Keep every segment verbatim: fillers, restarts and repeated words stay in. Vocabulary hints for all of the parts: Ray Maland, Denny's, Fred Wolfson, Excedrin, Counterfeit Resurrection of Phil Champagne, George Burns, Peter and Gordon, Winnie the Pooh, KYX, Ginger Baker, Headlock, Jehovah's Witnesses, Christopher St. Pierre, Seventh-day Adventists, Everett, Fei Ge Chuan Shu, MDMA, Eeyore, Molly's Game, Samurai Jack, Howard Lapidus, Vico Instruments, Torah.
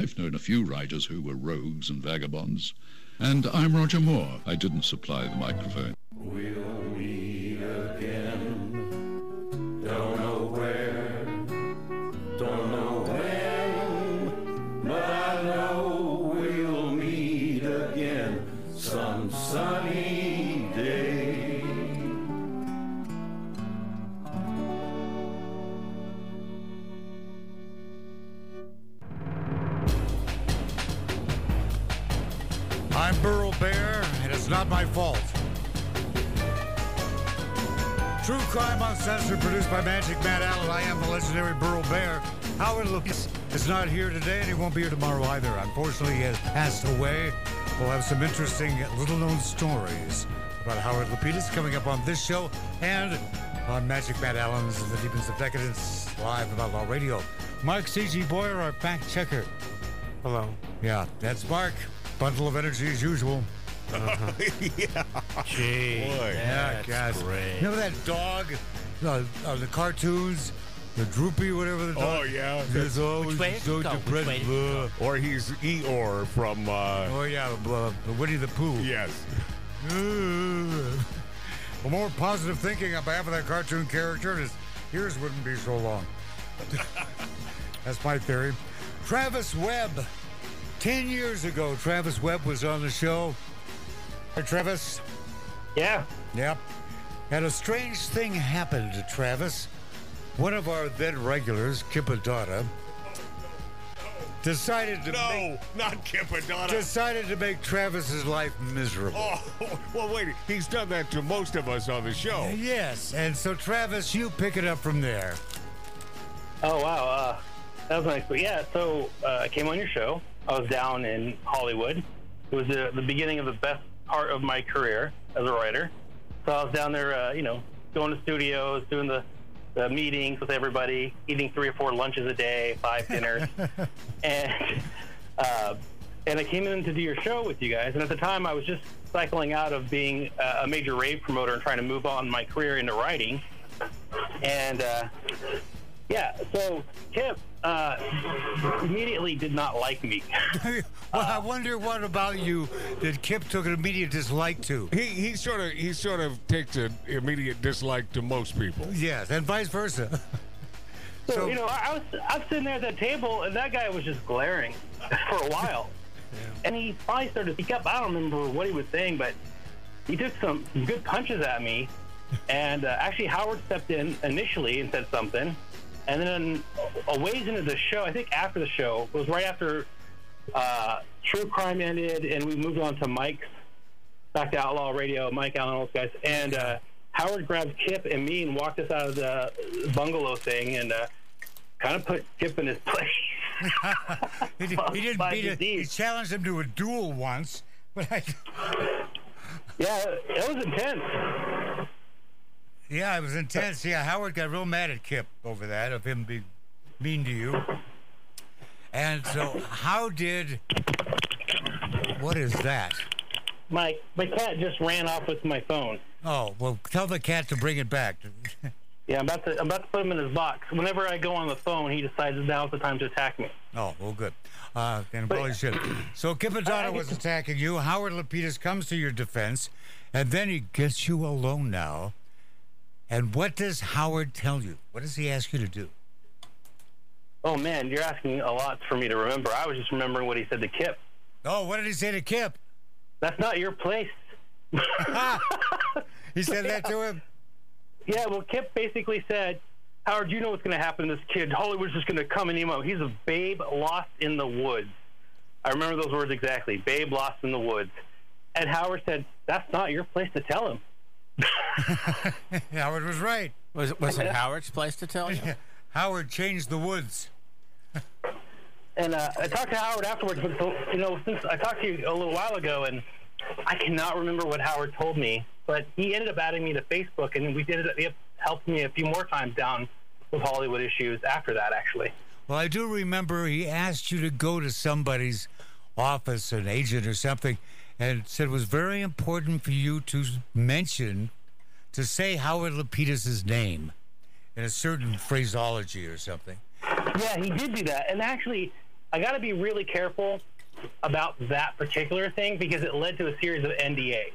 I've known a few writers who were rogues and vagabonds. And I'm Roger Moore. I didn't supply the microphone. We'll meet again. Don't know where. Don't know when. But I know we'll meet again some sunny day. I'm Burl Bear, and it's not my fault. True Crime Uncensored, produced by Magic Matt Allen. I am the legendary Burl Bear. Howard Lapidus is not here today, and he won't be here tomorrow either. Unfortunately, he has passed away. We'll have some interesting little-known stories about Howard Lapidus coming up on this show and on Magic Matt Allen's The Deepens of Decadence, live on Outlaw Radio. Mark C G. Boyer, our fact-checker. Hello. Yeah, that's Mark. Bundle of energy as usual. Uh-huh. Yeah. Gee, boy, yeah, that's great. Remember that dog uh, on the cartoons? The droopy, whatever the dog. Oh, yeah. He's always so depressed. Or he's Eeyore from... Uh, oh, yeah, uh, Winnie the Pooh. Yes. For more positive thinking on behalf of that cartoon character, his ears wouldn't be so long. That's my theory. Travis Webb. Ten years ago, Travis Webb was on the show. Hey, Travis? Yeah. Yep. And a strange thing happened to Travis. One of our then regulars, Kip Addotta, decided to no, make, not Kip Addotta. Decided to make Travis's life miserable. Oh, well, wait. He's done that to most of us on the show. Yes. And so, Travis, you pick it up from there. Oh, wow. Uh, that was nice. But yeah, so uh, I came on your show. I was down in Hollywood. It was the, the beginning of the best part of my career as a writer. So I was down there, uh, you know, going to studios, doing the, the meetings with everybody, eating three or four lunches a day, five dinners. and uh, and I came in to do your show with you guys. And at the time, I was just cycling out of being a major rave promoter and trying to move on my career into writing. And, uh, yeah, so Kip uh, immediately did not like me. Well, uh, I wonder what about you that Kip took an immediate dislike to. He he sort of he sort of takes an immediate dislike to most people. Yes, and vice versa. So, so you know, I, I was I was sitting there at that table, and that guy was just glaring for a while, yeah. And he finally started to speak up. I don't remember what he was saying, but he took some good punches at me, and uh, actually Howard stepped in initially and said something. And then a ways into the show, I think after the show, it was right after uh, True Crime ended, and we moved on to Mike's, back to Outlaw Radio, Mike Allen, all those guys. And uh, Howard grabbed Kip and me and walked us out of the bungalow thing and uh, kind of put Kip in his place. he, did, he didn't beat it. He challenged him to a duel once. But I... Yeah, it was intense. Yeah, it was intense. Yeah, Howard got real mad at Kip over that, of him being mean to you. And so how did... What is that? My my cat just ran off with my phone. Oh, well, tell the cat to bring it back. Yeah, I'm about to, I'm about to put him in his box. Whenever I go on the phone, he decides now's the time to attack me. Oh, well, good. Uh, and probably should. So Kip Addotta was attacking you. Howard Lapidus comes to your defense, and then he gets you alone now. And what does Howard tell you? What does he ask you to do? Oh, man, you're asking a lot for me to remember. I was just remembering what he said to Kip. Oh, what did he say to Kip? That's not your place. He said yeah. that to him? Yeah, well, Kip basically said, Howard, you know what's going to happen to this kid. Hollywood's just going to come and emo. He's a babe lost in the woods. I remember those words exactly, babe lost in the woods. And Howard said, that's not your place to tell him. Howard was right. Was, was it Howard's place to tell you? Howard changed the woods. And uh, I talked to Howard afterwards, but so, you know, since I talked to you a little while ago, and I cannot remember what Howard told me, but he ended up adding me to Facebook, and we did it. It helped me a few more times down with Hollywood issues after that, actually. Well, I do remember he asked you to go to somebody's office, an agent or something, and said it was very important for you to mention, to say Howard Lapidus' name in a certain phraseology or something. Yeah, he did do that. And actually, I got to be really careful about that particular thing because it led to a series of N D As.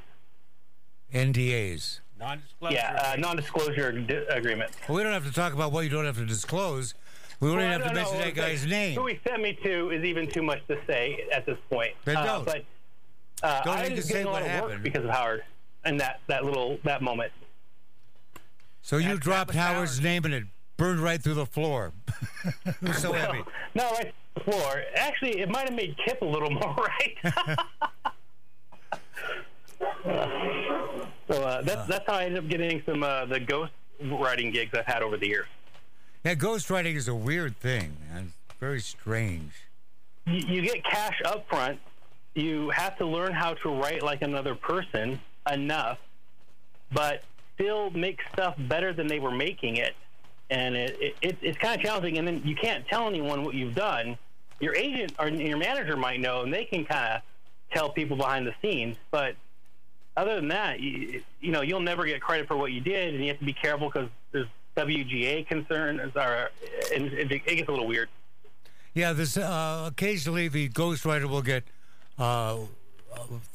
N D As. Non-disclosure. Yeah, uh, non-disclosure di- agreement. Well, we don't have to talk about what you don't have to disclose. We don't well, even have to mention know. that guy's name. Who he sent me to is even too much to say at this point. They don't. Uh, but uh, don't I need to say what happened because of Howard and that, that little that moment. So you that, dropped that Howard's Howard. name and it burned right through the floor. It was so well, heavy. No, right through the floor. Actually, it might have made Kip a little more right. Uh, so uh, that's uh, that's how I ended up getting some uh, the ghost writing gigs I've had over the years. Yeah, ghostwriting is a weird thing. Man. It's very strange. You, you get cash up front. You have to learn how to write like another person enough, but still make stuff better than they were making it. And it, it, it it's kind of challenging. And then you can't tell anyone what you've done. Your agent or your manager might know, and they can kind of tell people behind the scenes. But other than that, you, you know, you'll never get credit for what you did, and you have to be careful because there's W G A concerns, are, and it gets a little weird. Yeah, this uh, occasionally the ghostwriter will get uh,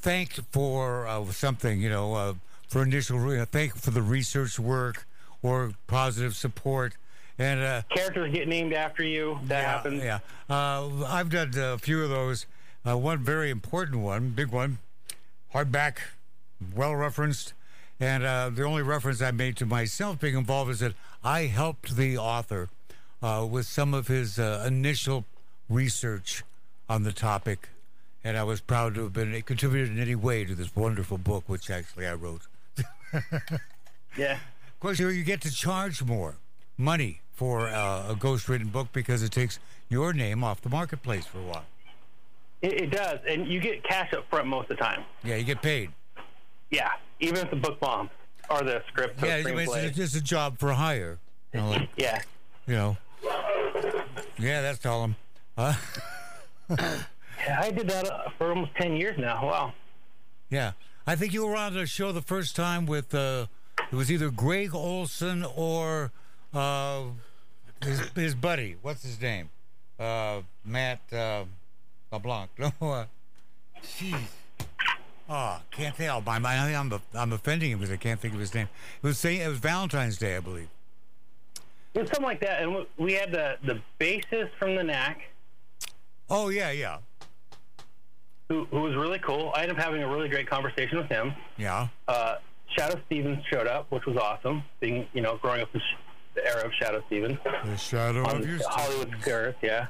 thanked for uh, something, you know, uh, for initial, re- thank for the research work or positive support. And uh, characters get named after you. That yeah, happens. Yeah, uh, I've done a few of those. Uh, one very important one, big one, hardback, well referenced. And uh, the only reference I made to myself being involved is that I helped the author uh, with some of his uh, initial research on the topic. And I was proud to have been contributed in any way to this wonderful book, which actually I wrote. Yeah. Of course, you get to charge more money for uh, a ghostwritten book because it takes your name off the marketplace for a while. It, it does. And you get cash up front most of the time. Yeah, you get paid. Yeah, even if the book bombs or the script. Or yeah, the it's, it's just a job for hire. You know, like, yeah. You know. Yeah, that's all them. Huh? Yeah, I did that uh, for almost ten years now. Wow. Yeah. I think you were on the show the first time with, uh, it was either Greg Olson or uh, his, his buddy. What's his name? Uh, Matt uh, LeBlanc. No, uh, jeez. Oh, can't tell. My, my, I'm, I'm offending him because I can't think of his name. It was it was Valentine's Day, I believe. It was something like that, and we had the, the bassist from the Knack. Oh, yeah, yeah. Who, who was really cool. I ended up having a really great conversation with him. Yeah. Uh, Shadow Stevens showed up, which was awesome. Being, you know, growing up in the era of Shadow Stevens. The Shadow of your Hollywood Scares, yeah.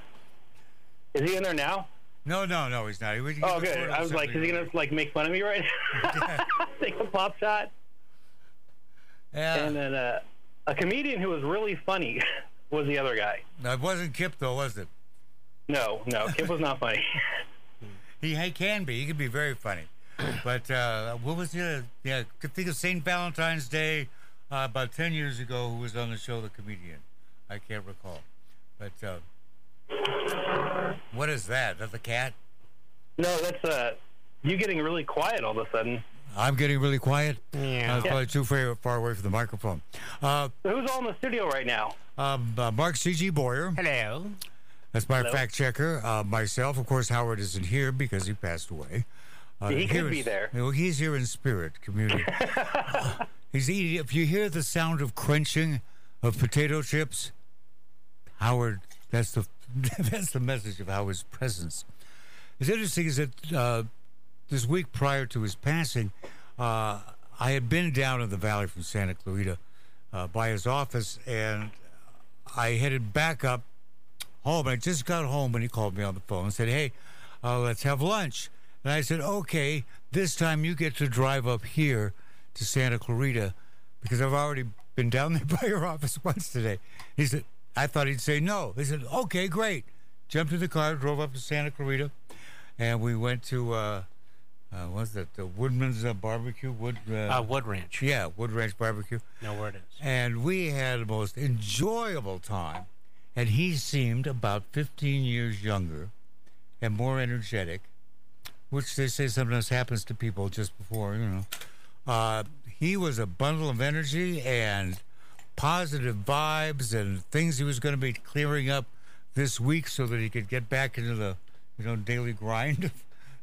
Is he in there now? No, no, no, he's not. He, he oh, good. I was like, is he going to, like, make fun of me right now? Take a pop shot? Yeah. And then uh, a comedian who was really funny was the other guy. No, it wasn't Kip, though, was it? No, no, Kip was not funny. he, he can be. He can be very funny. But uh, what was the other? Yeah, I could think of Saint Valentine's Day uh, about ten years ago who was on the show, the comedian. I can't recall. But... Uh, what is that? That's a cat? No, that's uh, you getting really quiet all of a sudden. I'm getting really quiet? Yeah. I was yeah. probably too far, far away from the microphone. Uh, so who's all in the studio right now? Um, uh, Mark C G. Boyer. Hello. That's my Hello. fact checker. Uh, myself. Of course, Howard isn't here because he passed away. Uh, he could be there. Well, he's here in spirit, community. uh, he's eating. If you hear the sound of crunching of potato chips, Howard, that's the... That's the message of Howard's presence. It's interesting is that uh, this week prior to his passing, uh, I had been down in the valley from Santa Clarita uh, by his office, and I headed back up home. I just got home when he called me on the phone and said, hey, uh, let's have lunch. And I said, okay, this time you get to drive up here to Santa Clarita because I've already been down there by your office once today. He said, I thought he'd say no. He said, okay, great. Jumped in the car, drove up to Santa Clarita, and we went to, uh, uh, what was that, the Woodman's uh, Barbecue? Wood, uh, uh, Wood Ranch. Yeah, Wood Ranch Barbecue. Know where it is. And we had the most enjoyable time, and he seemed about fifteen years younger and more energetic, which they say sometimes happens to people just before, you know. Uh, he was a bundle of energy and positive vibes and things he was going to be clearing up this week so that he could get back into the, you know, daily grind of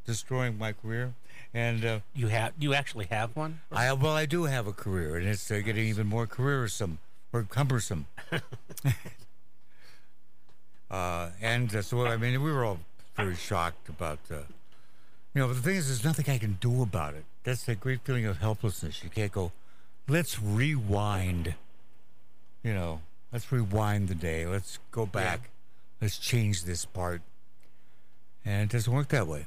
destroying my career. And uh, you have you actually have one? I well, I do have a career, and it's uh, getting even more careersome or cumbersome. uh, and uh, so I mean, we were all very shocked about, uh, you know. But the thing is, there's nothing I can do about it. That's the great feeling of helplessness. You can't go, let's rewind. You know, let's rewind the day. Let's go back. Yeah. Let's change this part. And it doesn't work that way.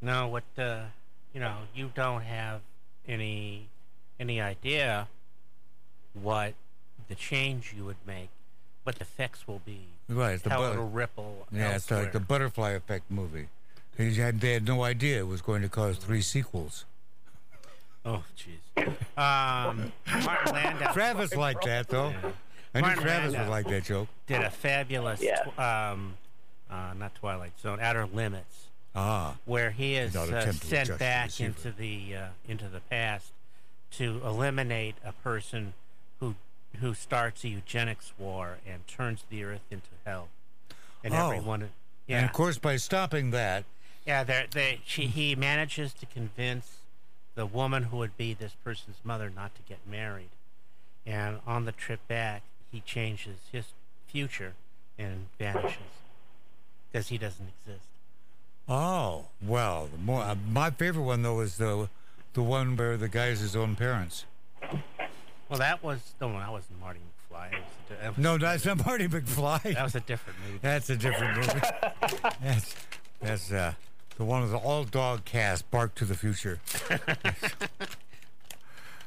No, what, uh, you know, you don't have any any idea what the change you would make, what the effects will be, right, how but- it'll ripple. Yeah, elsewhere. It's like the Butterfly Effect movie. They had, they had no idea it was going to cause three sequels. Oh, jeez. Um, Martin Landau. Travis liked that, though. Yeah. I Martin knew Travis Landau would like that joke. Did a fabulous, yeah. tw- um, uh, not Twilight Zone, Outer Limits. Ah, where he is uh, sent back into the uh, into the past to eliminate a person who who starts a eugenics war and turns the earth into hell, and oh. everyone. Yeah. And of course, by stopping that, yeah, they they she he manages to convince the woman who would be this person's mother not to get married, and on the trip back, he changes his future and vanishes because he doesn't exist. Oh, well, more, uh, my favorite one, though, is the the one where the guy is his own parents. Well, that was... No, that wasn't Marty McFly. That was a, that was no, that's not Marty McFly. That was a different movie. That's a different movie. that's that's uh, the one with the all-dog cast, Bark to the Future.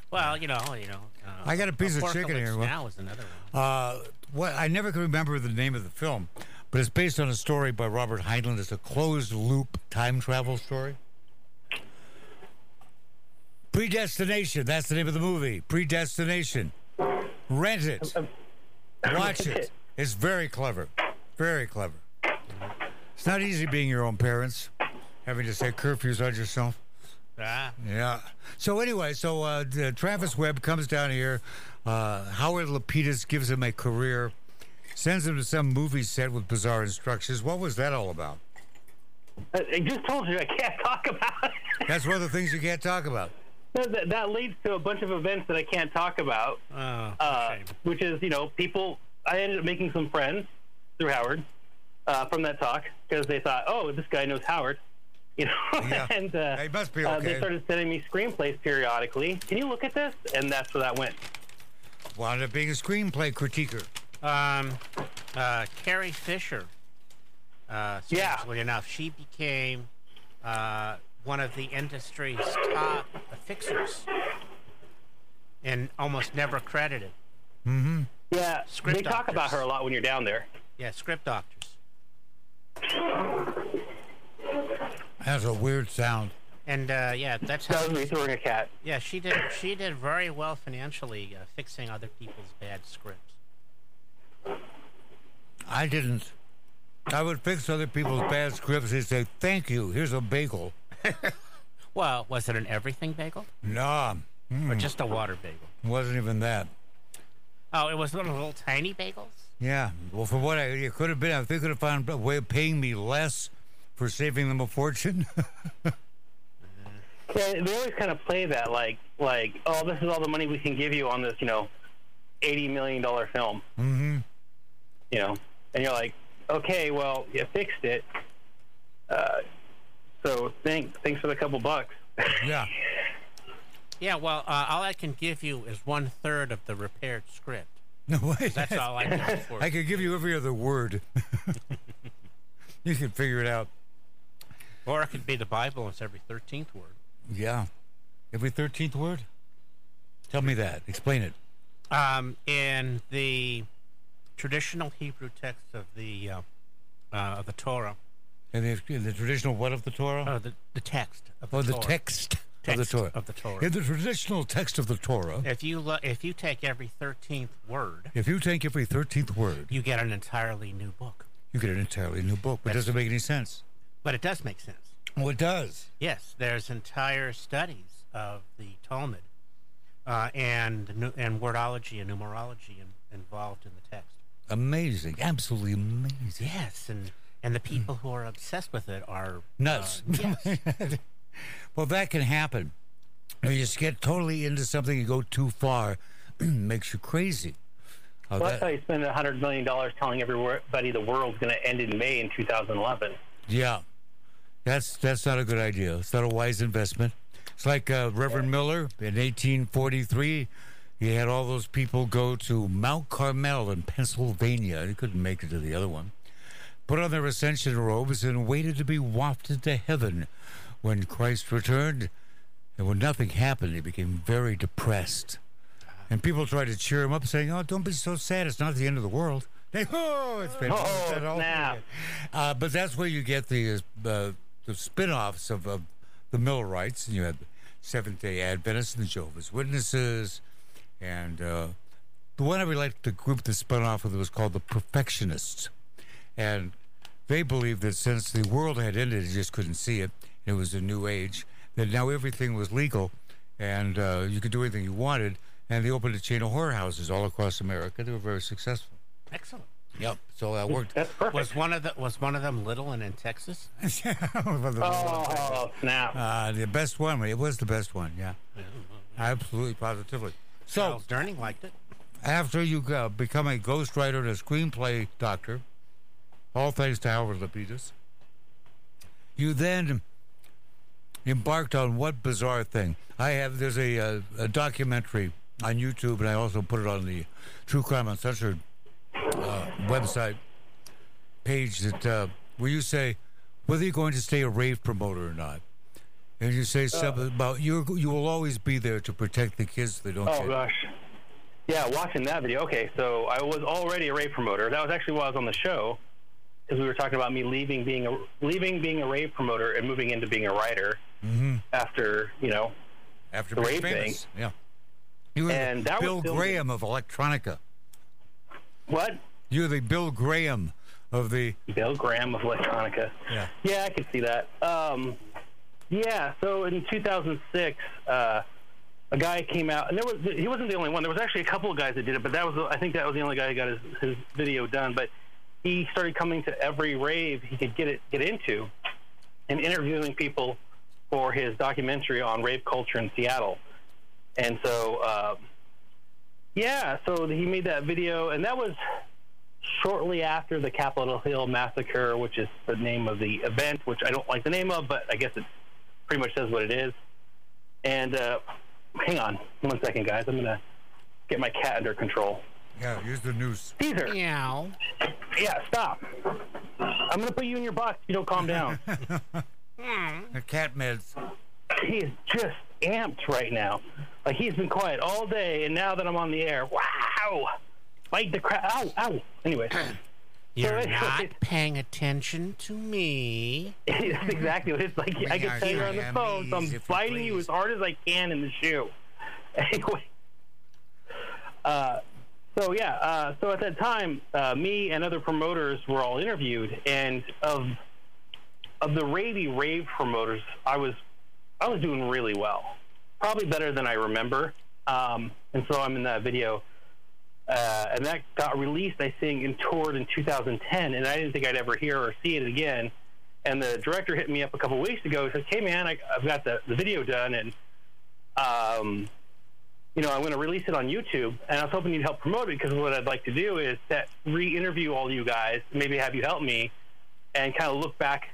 Well, you know, you know... Uh, I got a piece of chicken here. Now is another one. Uh, well, I never can remember the name of the film. But it's based on a story by Robert Heinlein. It's a closed-loop time travel story. Predestination. That's the name of the movie. Predestination. Rent it. Watch it. It's very clever. Very clever. It's not easy being your own parents, having to set curfews on yourself. Ah. Yeah. So anyway, so uh, Travis Webb comes down here. Uh, Howard Lapidus gives him a career. Sends him to some movie set with bizarre instructions. What was that all about? I just told you I can't talk about it. That's one of the things you can't talk about. That, that leads to a bunch of events that I can't talk about, oh, uh, which is, you know, people... I ended up making some friends through Howard uh, from that talk because they thought, oh, this guy knows Howard. You know, yeah. and uh, he must be okay. Uh, they started sending me screenplays periodically. Can you look at this? And that's where that went. Wound up being a screenplay critiquer. Um, uh, Carrie Fisher, uh, strangely yeah. enough, she became uh, one of the industry's top fixers and almost never credited. Mm-hmm. Yeah, script they doctors. Talk about her a lot when you're down there. Yeah, script doctors. That's a weird sound. And uh, yeah, that's how. That was me throwing a cat. Yeah, she did. She did very well financially, uh, fixing other people's bad scripts. I didn't. I would fix other people's bad scripts. They'd say, thank you, here's a bagel. Well, was it an everything bagel? No. Mm. Or just a water bagel? It wasn't even that. Oh, it was one of the little tiny bagels? Yeah. Well, for what I, it could have been, if they could have found a way of paying me less for saving them a fortune. Yeah, they always kind of play that, like, like, oh, this is all the money we can give you on this, you know, eighty million dollars film. Mm-hmm. You know, and you're like, okay, well, you fixed it. Uh, so thanks, thanks for the couple bucks. Yeah. Yeah. Well, uh, all I can give you is one third of the repaired script. No way. That's all I can afford. I could give you every other word. You can figure it out. Or it could be the Bible. It's every thirteenth word. Yeah. Every thirteenth word. Tell me that. Explain it. Um, in the traditional Hebrew text of the uh, uh, of the Torah. And the, the traditional what of the Torah? Oh, the, the text of the oh, Torah. Oh, the text, text of the Torah. Of the Torah. In the traditional text of the Torah. If you lo- if you take every thirteenth word. If you take every thirteenth word. You get an entirely new book. You get an entirely new book, but it doesn't make any sense. But it does make sense. Oh, it does. Yes, there's entire studies of the Talmud uh, and and wordology and numerology in, involved in the text. amazing, absolutely amazing. Yes, and and the people who are obsessed with it are nuts. Uh, yes. Well, that can happen. You just get totally into something, you go too far, makes you crazy. Oh, well, that's how you spend one hundred million dollars telling everybody the world's going to end in May in two thousand eleven. Yeah. That's that's not a good idea. It's not a wise investment. It's like uh, Reverend yeah. Miller in eighteen forty-three. He had all those people go to Mount Carmel in Pennsylvania. He couldn't make it to the other one. Put on their ascension robes and waited to be wafted to heaven. When Christ returned, and when nothing happened, he became very depressed. And people tried to cheer him up, saying, "Oh, don't be so sad. It's not the end of the world." They, oh, it's been oh, all now. Uh, but that's where you get the uh, the spin-offs of, of the Millerites, and you had the Seventh-day Adventists and the Jehovah's Witnesses, and uh, the one I related to the group that spun off of it was called the Perfectionists, and they believed that since the world had ended, you just couldn't see it. It was a new age. That now everything was legal, and uh, you could do anything you wanted. And they opened a chain of whorehouses all across America. They were very successful. Excellent. Yep. So that worked. That's perfect. Was one of the, was one of them little and in Texas? Oh snap! Uh, the best one. It was the best one. Yeah. Absolutely, positively. So Charles Durning liked it. After you uh, become a ghostwriter and a screenplay doctor, all thanks to Howard Lapidus, you then embarked on what bizarre thing? I have there's a, a, a documentary on YouTube, and I also put it on the True Crime Uncensored uh, website page, that uh, where you say whether you're going to stay a rave promoter or not, and you say uh, something about you you will always be there to protect the kids so they don't. Oh gosh, it. Yeah, watching that video. Okay, so I was already a rave promoter. That was actually why I was on the show, because we were talking about me leaving being a leaving being a rave promoter and moving into being a writer mm-hmm. after you know after the rave famous. Thing. Yeah. You were and the Bill Graham of electronica. What? You're the Bill Graham of the... Bill Graham of electronica. Yeah. Yeah, I can see that. Um, yeah, so in two thousand six, uh, a guy came out, and there was he wasn't the only one. There was actually a couple of guys that did it, but that was I think that was the only guy who got his, his video done. But he started coming to every rave he could get it get into and interviewing people for his documentary on rave culture in Seattle. And so, um, yeah, so he made that video, and that was shortly after the Capitol Hill Massacre, which is the name of the event, which I don't like the name of, but I guess it pretty much says what it is. And uh, hang on one second, guys. I'm going to get my cat under control. Yeah, use the noose. Caesar. Meow. Yeah, stop. I'm going to put you in your box if you don't calm down. The cat meds. He is just amped right now. Like, he's been quiet all day, and now that I'm on the air, wow! Bite the crap. Ow, ow! Anyway. You're so not it's, paying attention to me. That's exactly what it's like. We I can tell you're on the phone, so I'm biting you, you as hard as I can in the shoe. Anyway. Uh, so, yeah. Uh, so, at that time, uh, me and other promoters were all interviewed, and of, of the ravey rave promoters, I was... I was doing really well, probably better than I remember. Um, and so I'm in that video. Uh, and that got released, I think, and toured in two thousand ten. And I didn't think I'd ever hear or see it again. And the director hit me up a couple weeks ago. He says, hey, man, I, I've got the, the video done. And, um, you know, I'm going to release it on YouTube. And I was hoping you'd help promote it, because what I'd like to do is that re-interview all you guys, maybe have you help me, and kind of look back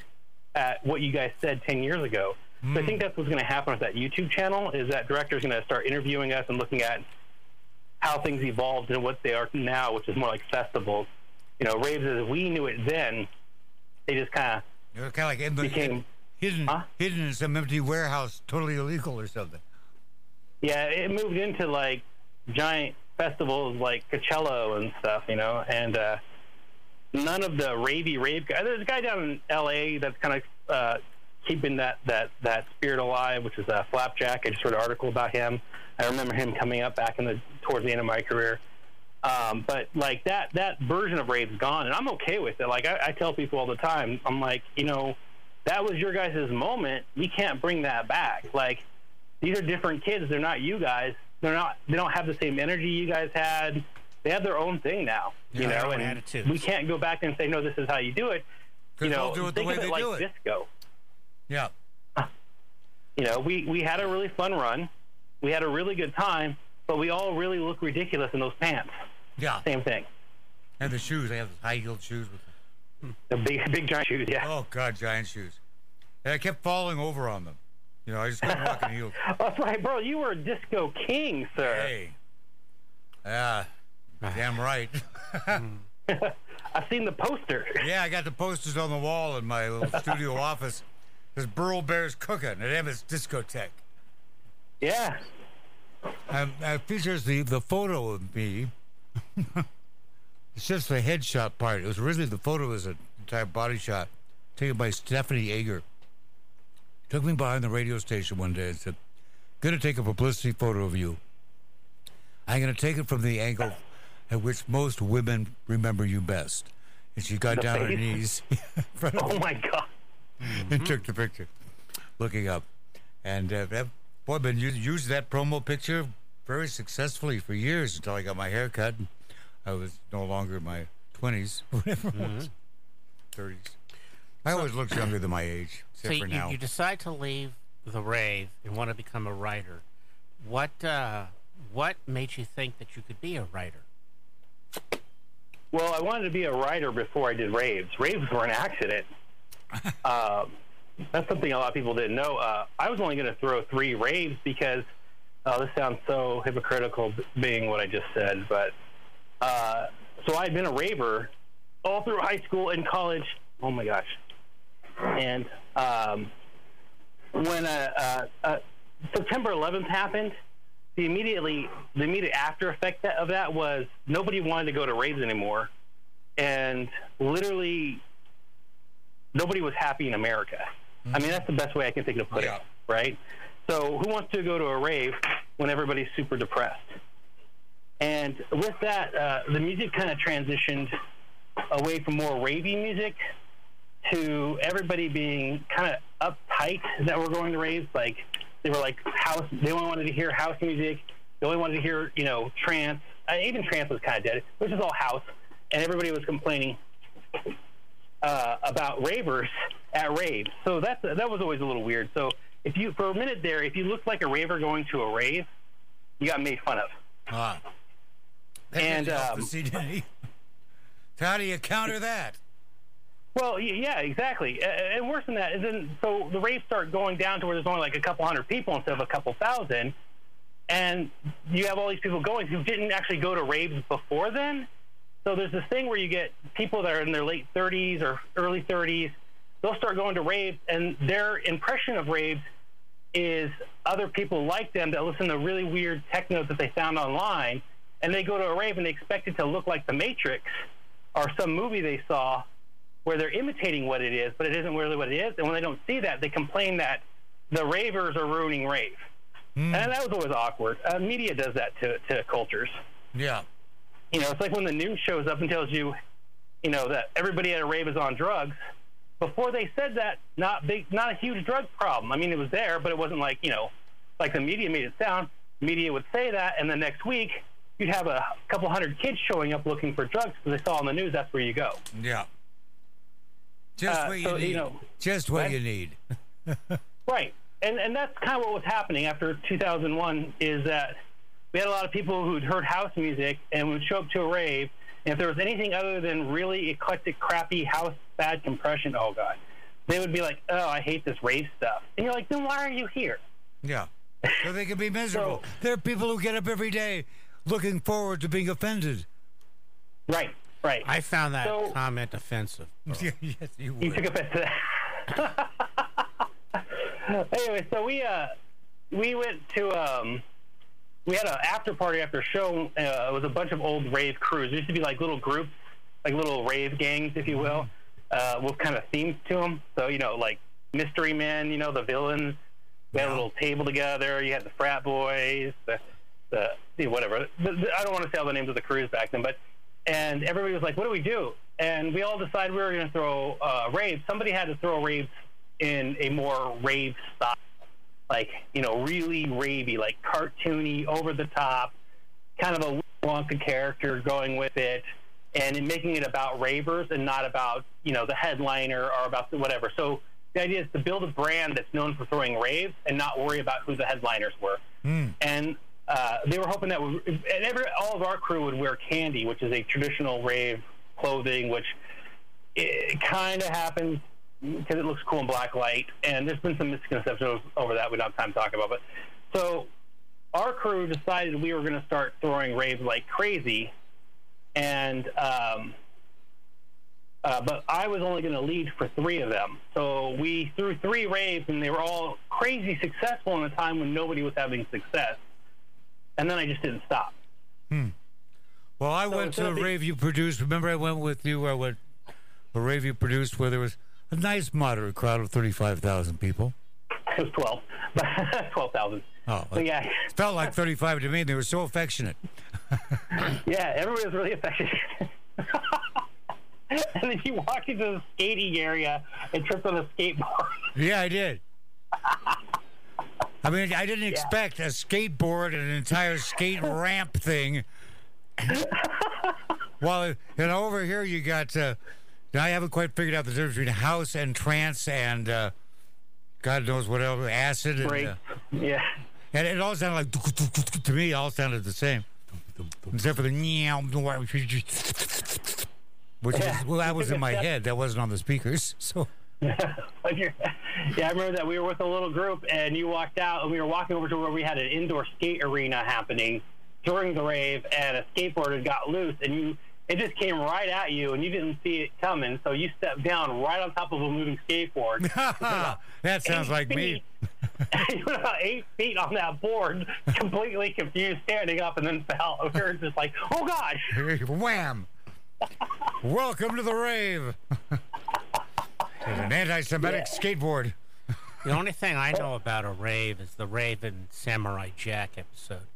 at what you guys said ten years ago. So mm. I think that's what's going to happen with that YouTube channel, is that director's going to start interviewing us and looking at how things evolved and what they are now, which is more like festivals. You know, raves as we knew it then, they just kind of kind of like became hidden, huh? hidden in some empty warehouse, totally illegal or something. Yeah, it moved into like giant festivals like Coachella and stuff, you know, and uh, none of the ravey rave guys. There's a guy down in L A that's kind of... Uh, keeping that, that, that spirit alive, which is uh, Flapjack. I just read an article about him. I remember him coming up back in the towards the end of my career. Um, but, like, that, that version of rave's gone, and I'm okay with it. Like, I, I tell people all the time, I'm like, you know, that was your guys' moment. We can't bring that back. Like, these are different kids. They're not you guys. They're not. They don't have the same energy you guys had. they have their own thing now. Yeah, you know, and attitudes. We can't go back and say, no, this is how you do it. You know, do it the way they do it. Disco. Yeah. You know, we, we had a really fun run. We had a really good time, but we all really look ridiculous in those pants. Yeah. Same thing. And the shoes. They have high-heeled shoes with them. The big, big giant shoes, yeah. Oh, God, giant shoes. And I kept falling over on them. You know, I just couldn't walk in heels. That's right, bro. You were a disco king, sir. Hey. Yeah. Uh, damn right. I've seen the poster. Yeah, I got the posters on the wall in my little studio office. This Burl Bear's Cooking at Emmett's Discotheque. Yeah. Um, it features the, the photo of me. It's just the headshot part. It was really the photo was an entire body shot taken by Stephanie Ager. Took me behind the radio station one day and said, "Going to take a publicity photo of you. I'm going to take it from the angle at which most women remember you best." And she got the down on her knees. Oh, my God. Mm-hmm. And took the picture, looking up. And uh, that boy, been used that promo picture very successfully for years until I got my hair cut. I was no longer in my twenties, whatever mm-hmm. it was, thirties. I so, always looked younger than my age, except so for you, now. You decide to leave the rave and want to become a writer. What, uh, what made you think that you could be a writer? Well, I wanted to be a writer before I did raves. Raves were an accident. uh, that's something a lot of people didn't know. Uh, I was only going to throw three raves because uh, this sounds so hypocritical being what I just said, but uh, so I had been a raver all through high school and college. Oh my gosh. And um, when uh, uh, uh, September eleventh happened, the immediately the immediate after effect of that was nobody wanted to go to raves anymore, and literally nobody was happy in America. Mm-hmm. I mean, that's the best way I can think to put yeah. it, right? So who wants to go to a rave when everybody's super depressed? And with that, uh, the music kind of transitioned away from more ravey music to everybody being kind of uptight that were going to raves. Like, they were like house, they only wanted to hear house music. They only wanted to hear, you know, trance. I, even trance was kind of dead, which is all house. And everybody was complaining uh, about ravers at raves. So that's, that was always a little weird. So if you, for a minute there, if you looked like a raver going to a rave, you got made fun of. Ah. And, um, C D. How do you counter that? Well, yeah, exactly. And worse than that is then, so the raves start going down to where there's only like a couple hundred people instead of a couple thousand, and you have all these people going who didn't actually go to raves before then. So there's this thing where you get people that are in their late thirties or early thirties, they'll start going to raves, and their impression of raves is other people like them that listen to really weird techno that they found online, and they go to a rave and they expect it to look like The Matrix or some movie they saw, where they're imitating what it is, but it isn't really what it is. And when they don't see that, they complain that the ravers are ruining rave. Mm. And that was always awkward. Uh, media does that to, to cultures. Yeah. You know, it's like when the news shows up and tells you, you know, that everybody at a rave is on drugs. Before they said that, not big, not a huge drug problem. I mean, it was there, but it wasn't like, you know, like the media made it sound. Media would say that, and the next week, you'd have a couple hundred kids showing up looking for drugs because they saw on the news that's where you go. Yeah. Just uh, what you so, need. You know, Just what right? you need. Right. And and that's kind of what was happening after two thousand one is that we had a lot of people who'd heard house music and would show up to a rave, and if there was anything other than really eclectic, crappy house, bad compression, oh, God, they would be like, oh, I hate this rave stuff. And you're like, then why are you here? Yeah. So they can be miserable. So, there are people who get up every day looking forward to being offended. Right. Right. I found that so, comment offensive. Yes, you were. You took offense to that. Anyway, so we uh, we went to um, we had an after party after show. Uh, it was a bunch of old rave crews. It used to be like little groups, like little rave gangs, if you will, uh, with kind of themes to them. So you know, like Mystery Men, you know, the villains. We had a little table together. You had the frat boys, the the you know, whatever. The, the, I don't want to say all the names of the crews back then, but. And everybody was like, what do we do? And we all decided we were going to throw uh, raves. Somebody had to throw raves in a more rave style. Like, you know, really ravey, like cartoony, over the top, kind of a squonky character going with it, and in making it about ravers and not about, you know, the headliner or about the whatever. So the idea is to build a brand that's known for throwing raves and not worry about who the headliners were. Mm. And uh, they were hoping that we, and every, all of our crew would wear candy, which is a traditional rave clothing, which it kind of happens because it looks cool in black light. And there's been some misconceptions over that we don't have time to talk about. But so our crew decided we were going to start throwing raves like crazy. And, um, uh, but I was only going to lead for three of them. So we threw three raves, and they were all crazy successful in a time when nobody was having success. And then I just didn't stop. Hmm. Well, I so went to a be- rave you produced. Remember I went with you, I went a rave you produced where there was a nice moderate crowd of thirty-five thousand people. It was twelve. twelve thousand. Oh, so, yeah. It felt like thirty-five to me. They were so affectionate. Yeah, everybody was really affectionate. And then you walked into the skating area and tripped on a skateboard. Yeah, I did. I mean, I didn't expect yeah. a skateboard and an entire skate ramp thing. Well, and over here you got... Uh, I haven't quite figured out the difference between house and trance and... Uh, God knows what else, acid. And, uh, yeah. And it all sounded like, to me, it all sounded the same. Except for the, which was, well, that was in my head. That wasn't on the speakers, so. Yeah, I remember that we were with a little group, and you walked out, and we were walking over to where we had an indoor skate arena happening during the rave, and a skateboard had got loose, and you, it just came right at you, and you didn't see it coming, so you stepped down right on top of a moving skateboard. That sounds like feet. me. You went about eight feet on that board, completely confused, standing up, and then fell. We were just like, oh, gosh. Wham. Welcome to the rave. An anti-Semitic yeah. skateboard. The only thing I know about a rave is the Rave and Samurai Jack episode.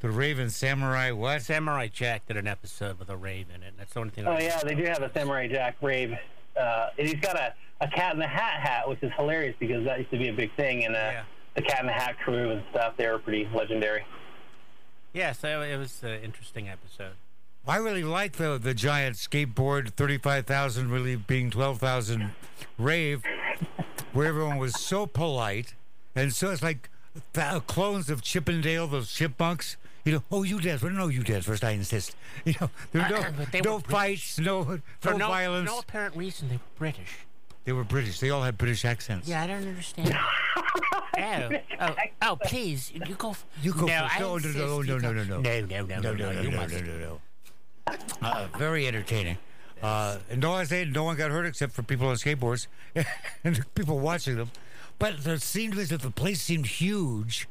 The Raven Samurai what? Samurai Jack did an episode with a rave in it. That's the only thing. Oh, I yeah, they do have a Samurai Jack rave. Uh, and he's got a, a Cat in the Hat hat, which is hilarious because that used to be a big thing. And uh, yeah. the Cat in the Hat crew and stuff, they were pretty legendary. Yeah, so it was an interesting episode. I really like the, the giant skateboard, thirty-five thousand really being twelve thousand rave, where everyone was so polite. And so it's like the clones of Chippendale, those chipmunks. You know, oh, you dance first. No, you dance first. I insist. You know, there were no, uh, no were fights, no, no, no violence. For no apparent reason, they were British. They were British. They all had British accents. Yeah, I don't understand. oh, oh, oh, please, you go. F- you go. No, first. No, no, no, no, no, no, no, no, no, no, no, no, no, no, no, no, no. Uh, very entertaining. Uh, and no, I say no one got hurt except for people on skateboards and people watching them. But it seemed as if the place seemed huge,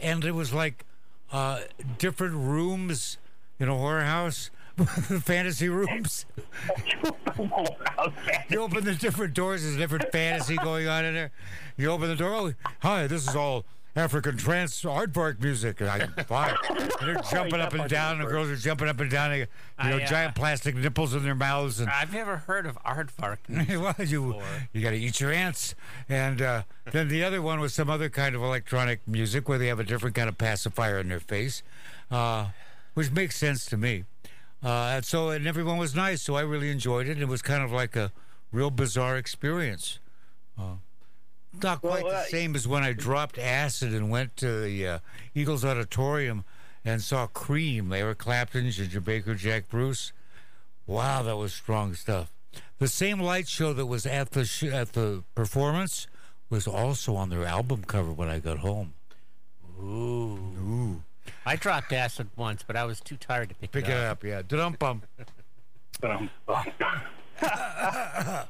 and it was like. Uh, different rooms in a horror house, fantasy rooms. You open the different doors, there's different fantasy going on in there. You open the door, oh, hi, this is all African trance aardvark music. And I'm fine. And they're jumping up and down, and the girls are jumping up and down. You know, I, uh, giant plastic nipples in their mouths. And I've never heard of aardvark. Well, you you got to eat your ants. And uh, then the other one was some other kind of electronic music where they have a different kind of pacifier in their face, uh, which makes sense to me. Uh, and so, and everyone was nice, so I really enjoyed it. It was kind of like a real bizarre experience. Uh, Not quite well, uh, the same as when I dropped acid and went to the uh, Eagles Auditorium and saw Cream. They were Clapton, Ginger Baker, Jack Bruce. Wow, that was strong stuff. The same light show that was at the sh- at the performance was also on their album cover when I got home. Ooh. Ooh. I dropped acid once, but I was too tired to pick, pick it up. Pick it up, yeah. Da-dum-bum. Da-dum-bum.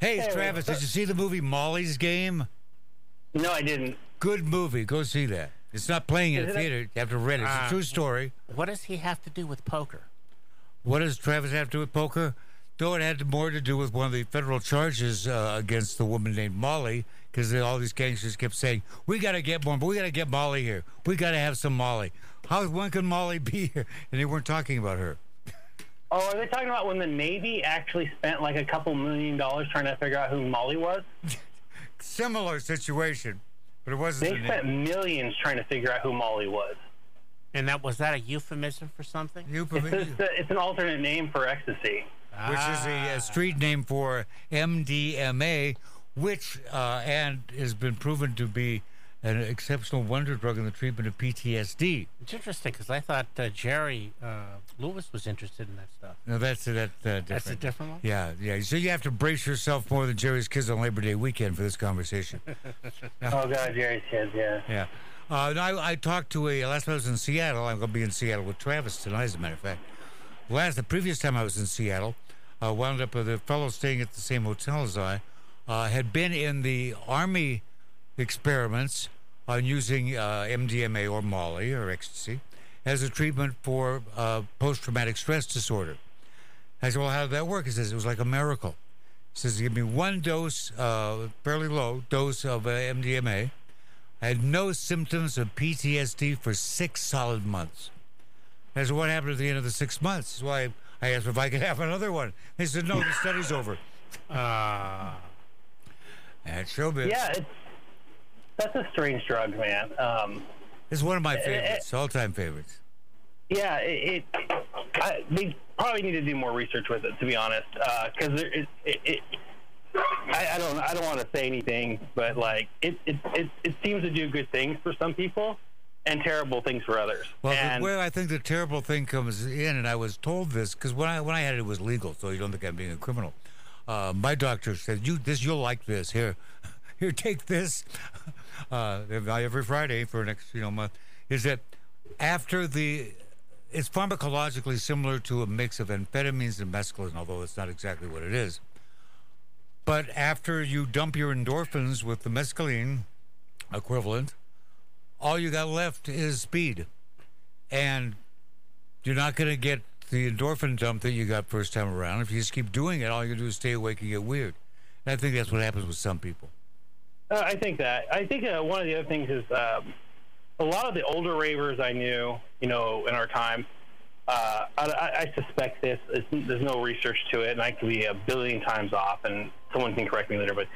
Hey, hey, Travis, did you see the movie Molly's Game? No, I didn't. Good movie. Go see that. It's not playing in a theater. You have to rent it. It's uh, a true story. What does he have to do with poker? What does Travis have to do with poker? Though it had more to do with one of the federal charges uh, against the woman named Molly, because all these gangsters kept saying, we got to get one, but we got to get Molly here. We got to have some Molly. How, when can Molly be here? And they weren't talking about her. Oh, are they talking about when the Navy actually spent like a couple million dollars trying to figure out who Molly was? Similar situation, but it wasn't. They spent millions trying to figure out who Molly was. And that was that a euphemism for something? Euphemism. It's, a, it's an alternate name for ecstasy, ah. which is a, a street name for M D M A, which uh, and has been proven to be an exceptional wonder drug in the treatment of P T S D. It's interesting because I thought uh, Jerry uh, Lewis was interested in that stuff. No, that's uh, that. Uh, that's a different one. Yeah, yeah. So you have to brace yourself more than Jerry's Kids on Labor Day weekend for this conversation. Now, oh God, Jerry's Kids, yeah. Yeah. Uh, no, I, I talked to a last time I was in Seattle. I'm going to be in Seattle with Travis tonight, as a matter of fact. Last the previous time I was in Seattle, I uh, wound up with a fellow staying at the same hotel as I. Uh, had been in the Army experiments on using uh, M D M A or Molly or ecstasy as a treatment for uh, post-traumatic stress disorder. I said, well, how did that work? He says, it was like a miracle. He says, give me one dose, uh, fairly low dose of uh, M D M A. I had no symptoms of P T S D for six solid months. I said, what happened at the end of the six months? That's why I asked if I could have another one. They said, no, the study's over. Ah, uh, that's showbiz. Yeah, it's That's a strange drug, man. Um, it's one of my favorites, it, all-time favorites. Yeah, it. it I, they probably need to do more research with it, to be honest, because uh, there is. It, it, I, I don't. I don't want to say anything, but like it, it, it, it seems to do good things for some people, and terrible things for others. Well, and, where I think the terrible thing comes in, and I was told this because when I when I had it, it was legal, so you don't think I'm being a criminal. Uh, my doctor said, "You this, you'll like this here." Here, take this uh, every Friday for the next you know month. Is that after the? It's pharmacologically similar to a mix of amphetamines and mescaline, although it's not exactly what it is. But after you dump your endorphins with the mescaline equivalent, all you got left is speed, and you're not going to get the endorphin dump that you got first time around. If you just keep doing it, all you do is stay awake and get weird. And I think that's what happens with some people. Uh, I think that. I think uh, one of the other things is um, a lot of the older ravers I knew, you know, in our time, uh, I, I, I suspect this. It's, there's no research to it, and I could be a billion times off, and someone can correct me later, but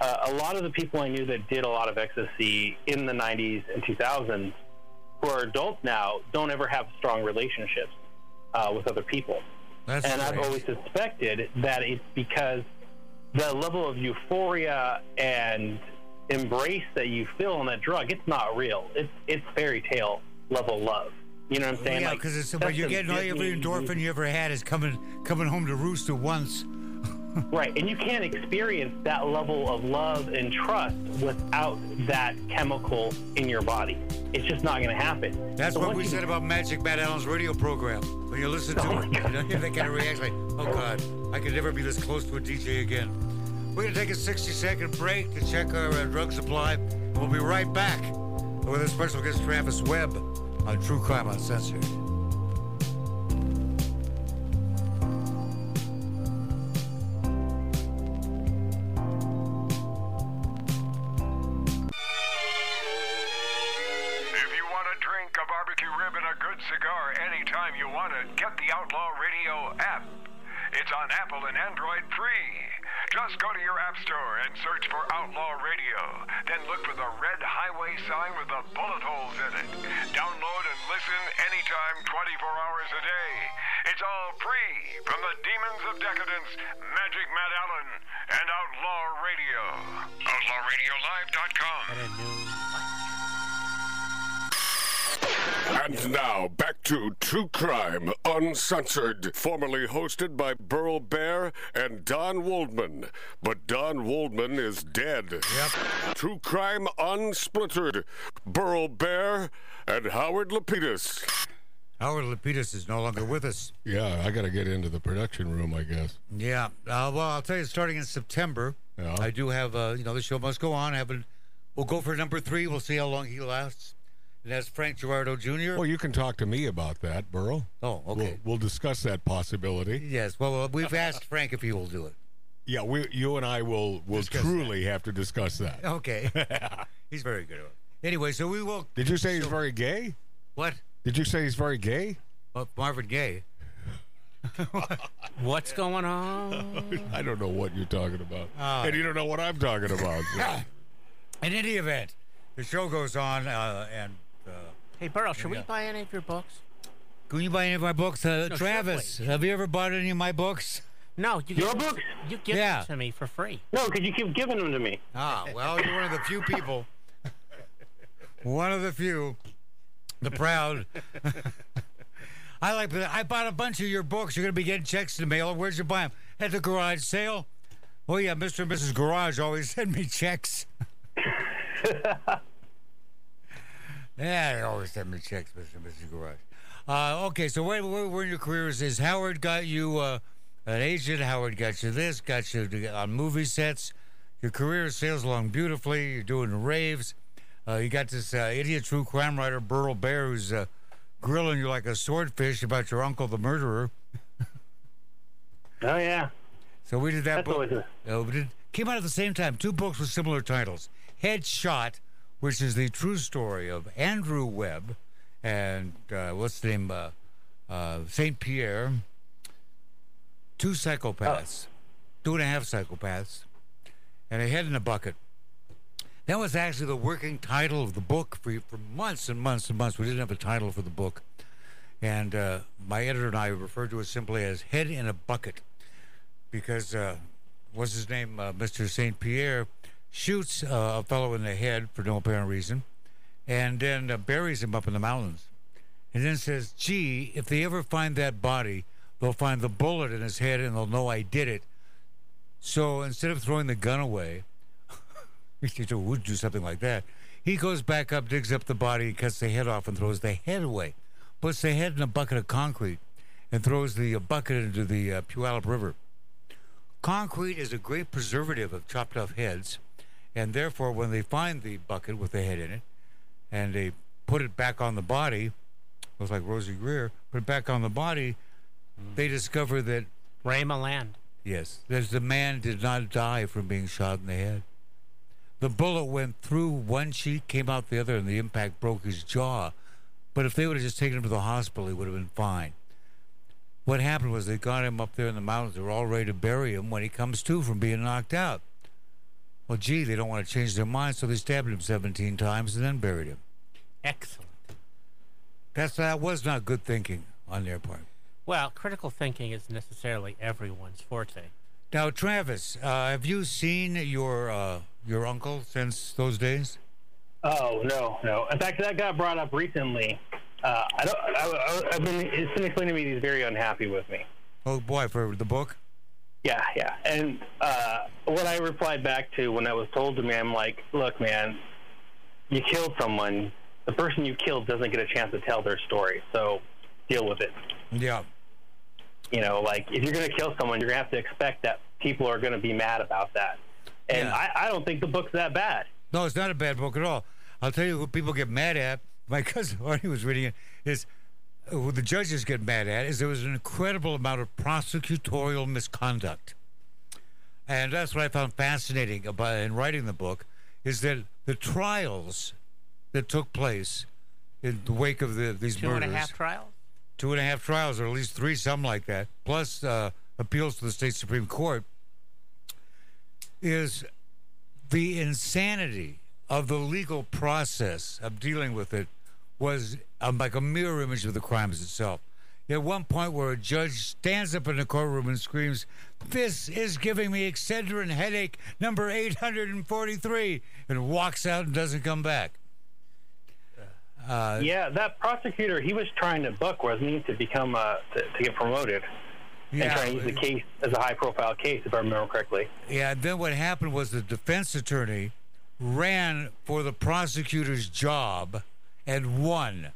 uh, a lot of the people I knew that did a lot of ecstasy in the nineties and two thousands who are adults now don't ever have strong relationships uh, with other people. That's and strange. I've always suspected that it's because the level of euphoria and embrace that you feel on that drug, it's not real. It's it's fairy tale level love. You know what I'm saying? Yeah, because like, it's about you getting all every endorphin you ever had is coming coming home to roost at once. Right, and you can't experience that level of love and trust without that chemical in your body. It's just not going to happen. That's so what we you... said about Magic Matt Allen's radio program. When you listen to oh it, you know, that kind of reaction, like, oh God, I could never be this close to a D J again. We're going to take a sixty-second break to check our uh, drug supply, and we'll be right back with our special guest Travis Webb on True Crime Uncensored. Cigar anytime you want it, get the Outlaw Radio app. It's on Apple and Android free. Just go to your app store and search for Outlaw Radio. Then look for the red highway sign with the bullet holes in it. Download and listen anytime, twenty-four hours a day. It's all free from the Demons of Decadence, Magic Matt Allen, and Outlaw Radio. outlaw radio live dot com. And now, back to True Crime Uncensored, formerly hosted by Burl Bear and Don Woldman. But Don Woldman is dead. Yep. True Crime Unsplintered, Burl Bear and Howard Lapidus. Howard Lapidus is no longer with us. Yeah, I got to get into the production room, I guess. Yeah, uh, well, I'll tell you, starting in September, yeah. I do have, uh, you know, the show must go on. Have a, we'll go for number three. We'll see how long he lasts. And that's Frank Gerardo Junior Well, you can talk to me about that, Burl. Oh, okay. We'll, we'll discuss that possibility. Yes. Well, we've asked Frank if he will do it. Yeah, we, you and I will will discuss truly that. Have to discuss that. Okay. He's very good at it. Anyway, so we will... Did you say so, he's very gay? What? Did you say he's very gay? Well, Marvin Gaye. What's going on? I don't know what you're talking about. Uh, and you don't know what I'm talking about. So. In any event, the show goes on uh, and... Uh, Hey, Burl, should we go. buy any of your books? Can you buy any of my books? Uh, no, Travis, have you ever bought any of my books? No. You your give, books? You give yeah. them to me for free. No, because you keep giving them to me. Ah, well, you're one of the few people. One of the few. The proud. I like. I bought a bunch of your books. You're going to be getting checks in the mail. Where'd you buy them? At the garage sale. Oh, yeah, Mister and Missus Garage always send me checks. Yeah, they always send me checks, Mister and Missus Garage. Uh, okay, so where, where, where in your career is this? Howard got you uh, an agent. Howard got you this, got you to, on movie sets. Your career sails along beautifully. You're doing raves. Uh, you got this uh, idiot true crime writer, Burl Bear, who's uh, grilling you like a swordfish about your uncle, the murderer. Oh, yeah. So we did that That's book. Uh, we did, came out at the same time. Two books with similar titles. Headshot, which is the true story of Andrew Webb and uh, what's the name? Uh, uh, Saint Pierre. Two psychopaths. Oh. Two and a half psychopaths. And a head in a bucket. That was actually the working title of the book for, for months and months and months. We didn't have a title for the book. And uh, my editor and I referred to it simply as Head in a Bucket because, uh, what's his name, uh, Mister Saint Pierre, shoots uh, a fellow in the head for no apparent reason and then uh, buries him up in the mountains. And then says, gee, if they ever find that body, they'll find the bullet in his head and they'll know I did it. So instead of throwing the gun away... Who would do something like that? He goes back up, digs up the body, cuts the head off, and throws the head away. Puts the head in a bucket of concrete and throws the bucket into the uh, Puyallup River. Concrete is a great preservative of chopped off heads, and therefore, when they find the bucket with the head in it and they put it back on the body, looks like Rosie Greer, put it back on the body, mm. they discover that Ray Maland. Yes, there's the man did not die from being shot in the head. The bullet went through one cheek, came out the other, and the impact broke his jaw. But if they would have just taken him to the hospital, he would have been fine. What happened was they got him up there in the mountains. They were all ready to bury him when he comes to from being knocked out. Well, gee, they don't want to change their mind, so they stabbed him seventeen times and then buried him. Excellent. That's, that was not good thinking on their part. Well, critical thinking is necessarily everyone's forte. Now, Travis, uh, have you seen your uh, your uncle since those days? Oh no, no. In fact, that got brought up recently. Uh, I don't. I, I, I've been. It's been explaining to me he's very unhappy with me. Oh boy, for the book. Yeah, yeah. And uh, what I replied back to when that was told to me, I'm like, look, man, you killed someone. The person you killed doesn't get a chance to tell their story, so deal with it. Yeah. You know, like, if you're going to kill someone, you're going to have to expect that people are going to be mad about that. And yeah. I, I don't think the book's that bad. No, it's not a bad book at all. I'll tell you who people get mad at. My cousin Artie was reading it. Is who the judges get mad at is there was an incredible amount of prosecutorial misconduct. And that's what I found fascinating about in writing the book, is that the trials that took place in the wake of the, these Two murders. Two and a half trials? Two and a half trials, or at least three, some like that, plus uh, appeals to the state Supreme Court, is the insanity of the legal process of dealing with it was um, like a mirror image of the crimes itself. At one point where a judge stands up in the courtroom and screams, "This is giving me Excedrin headache number eight hundred forty-three," and walks out and doesn't come back. Uh, yeah, that prosecutor, he was trying to buck, wasn't he, to become uh, to, to get promoted, yeah, and trying to use the case as a high-profile case, if I remember correctly. Yeah, and then what happened was the defense attorney ran for the prosecutor's job and won.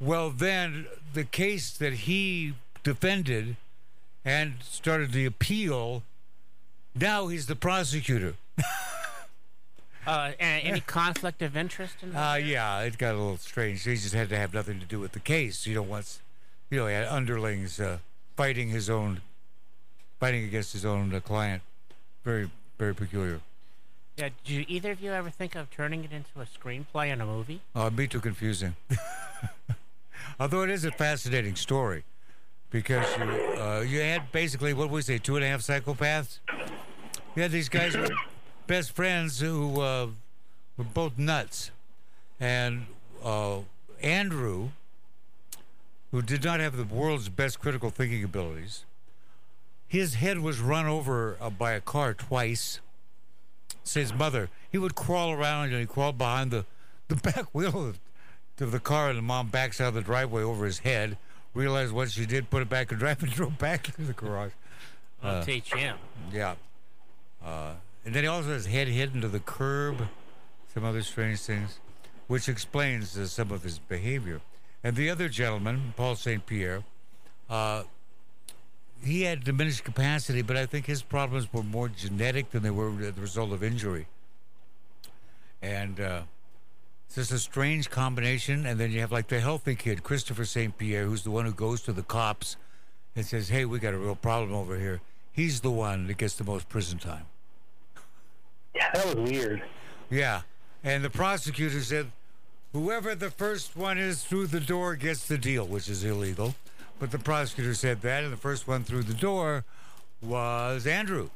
Well, then the case that he defended and started the appeal, now he's the prosecutor. Uh, any conflict of interest? In uh, yeah, it got a little strange. He just had to have nothing to do with the case. You know, once, you know, he had underlings uh, fighting his own, fighting against his own uh, client. Very, very peculiar. Yeah, do either of you ever think of turning it into a screenplay and a movie? Oh, it'd be too confusing. Although it is a fascinating story, because you, uh, you had basically, what would we say, two and a half psychopaths? You had these guys... who best friends who uh, were both nuts, and uh, Andrew, who did not have the world's best critical thinking abilities, his head was run over uh, by a car twice. So his mother, he would crawl around and he crawled behind the, the back wheel of, of the car, and the mom backs out of the driveway over his head, realized what she did, put it back in the drive, and drove back to the garage. I'll uh, teach him. Yeah. Uh, and then he also has his head hidden to the curb, some other strange things, which explains uh, some of his behavior. And the other gentleman, Paul Saint Pierre, uh, he had diminished capacity, but I think his problems were more genetic than they were the result of injury. And uh, it's just a strange combination. And then you have like the healthy kid, Christopher Saint Pierre, who's the one who goes to the cops and says, hey, we got a real problem over here. He's the one that gets the most prison time. Yeah, that was weird. Yeah. And the prosecutor said, whoever the first one is through the door gets the deal, which is illegal. But the prosecutor said that, and the first one through the door was Andrew,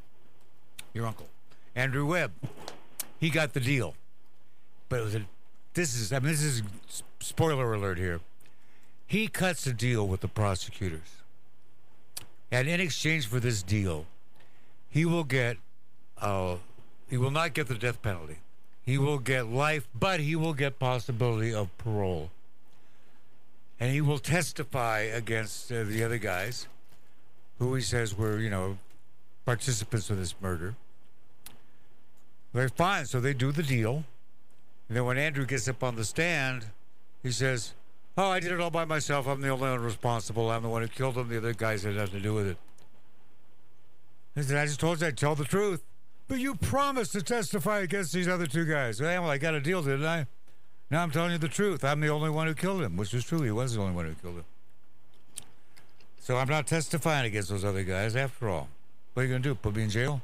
your uncle, Andrew Webb. He got the deal. But it was a, this is, I mean, this is spoiler alert here. He cuts a deal with the prosecutors. And in exchange for this deal, he will get, uh, he will not get the death penalty. He will get life, but he will get possibility of parole. And he will testify against uh, the other guys who he says were, you know, participants in this murder. They're fine, so they do the deal. And then when Andrew gets up on the stand, he says, oh, I did it all by myself. I'm the only one responsible. I'm the one who killed him. The other guys had nothing to do with it. He said, I just told you I'd tell the truth. But you promised to testify against these other two guys. Well, I got a deal, didn't I? Now I'm telling you the truth. I'm the only one who killed him, which is true. He was the only one who killed him. So I'm not testifying against those other guys after all. What are you going to do, put me in jail?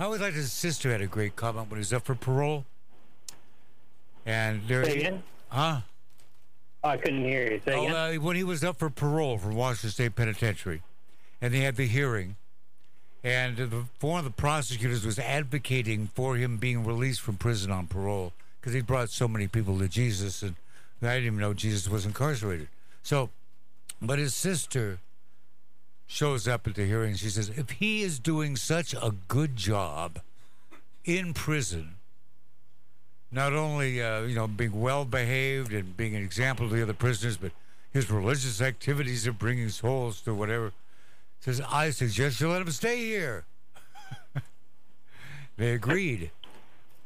I always liked his sister had a great comment when he was up for parole. And there, Say again? Huh? Oh, I couldn't hear you. Say oh, again? Uh, when he was up for parole from Washington State Penitentiary, and they had the hearing, and the, one of the prosecutors was advocating for him being released from prison on parole because he brought so many people to Jesus, and I didn't even know Jesus was incarcerated. So, but his sister shows up at the hearing, and she says, if he is doing such a good job in prison, not only uh, you know, being well-behaved and being an example to the other prisoners, but his religious activities of bringing souls to whatever, says, I suggest you let him stay here. They agreed.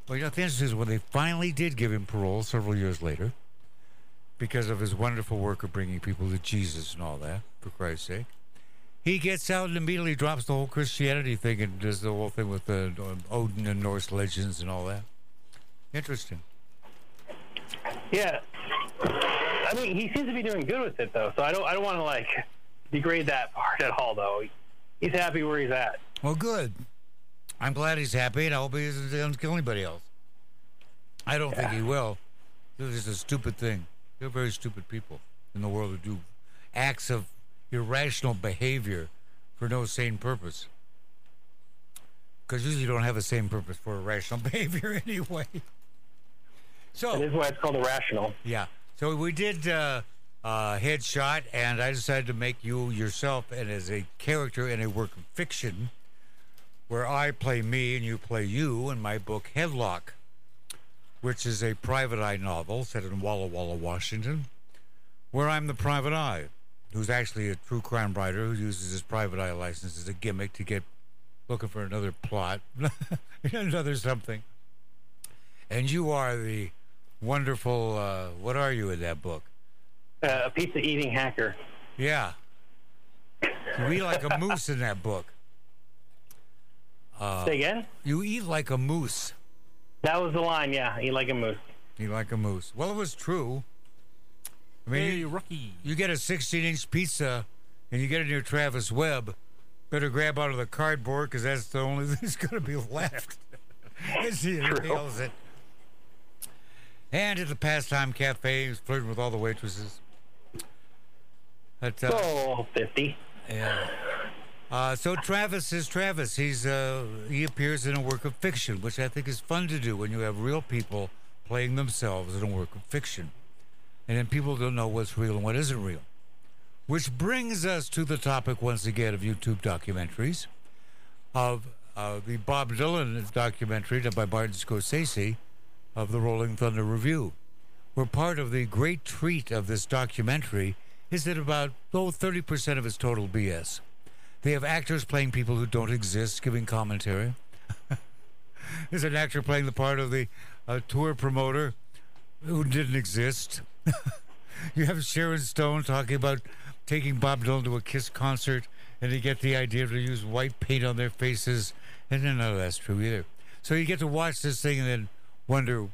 Well, you know, the interesting is when they finally did give him parole several years later, because of his wonderful work of bringing people to Jesus and all that, for Christ's sake, he gets out and immediately drops the whole Christianity thing and does the whole thing with uh, Odin and Norse legends and all that. Interesting. Yeah. I mean, he seems to be doing good with it, though, so I don't, I don't want to, like... degrade that part at all, though. He's happy where he's at. Well, good. I'm glad he's happy, and I hope he doesn't kill anybody else. I don't yeah. think he will. This is a stupid thing. They're very stupid people in the world who do acts of irrational behavior for no sane purpose. Because usually you don't have a sane purpose for irrational behavior anyway. So that is why it's called irrational. Yeah. So we did... Uh, Uh, Headshot, and I decided to make you yourself and as a character in a work of fiction where I play me and you play you in my book Headlock, which is a private eye novel set in Walla Walla, Washington, where I'm the private eye, who's actually a true crime writer who uses his private eye license as a gimmick to get looking for another plot, another something. And you are the wonderful, uh, what are you in that book? Uh, a pizza-eating hacker. Yeah. You eat like a moose in that book. Uh, Say again? You eat like a moose. That was the line, yeah. Eat like a moose. Eat like a moose. Well, it was true. I mean, hey, you, rookie. You get a sixteen-inch pizza, and you get it near Travis Webb, better grab out of the cardboard, because that's the only thing that's going to be left. As he inhales it. And at the Pastime Cafe, he's flirting with all the waitresses. But, uh, oh, fifty. Yeah. Uh, so Travis is Travis. He's uh, he appears in a work of fiction, which I think is fun to do when you have real people playing themselves in a work of fiction. And then people don't know what's real and what isn't real. Which brings us to the topic once again of YouTube documentaries, of uh, the Bob Dylan documentary done by Martin Scorsese of the Rolling Thunder Review, where part of the great treat of this documentary is that about oh, thirty percent of it's total B S. They have actors playing people who don't exist, giving commentary. There's an actor playing the part of the uh, tour promoter who didn't exist. You have Sharon Stone talking about taking Bob Dylan to a Kiss concert, and they get the idea to use white paint on their faces, and none of that's true either. So you get to watch this thing and then wonder,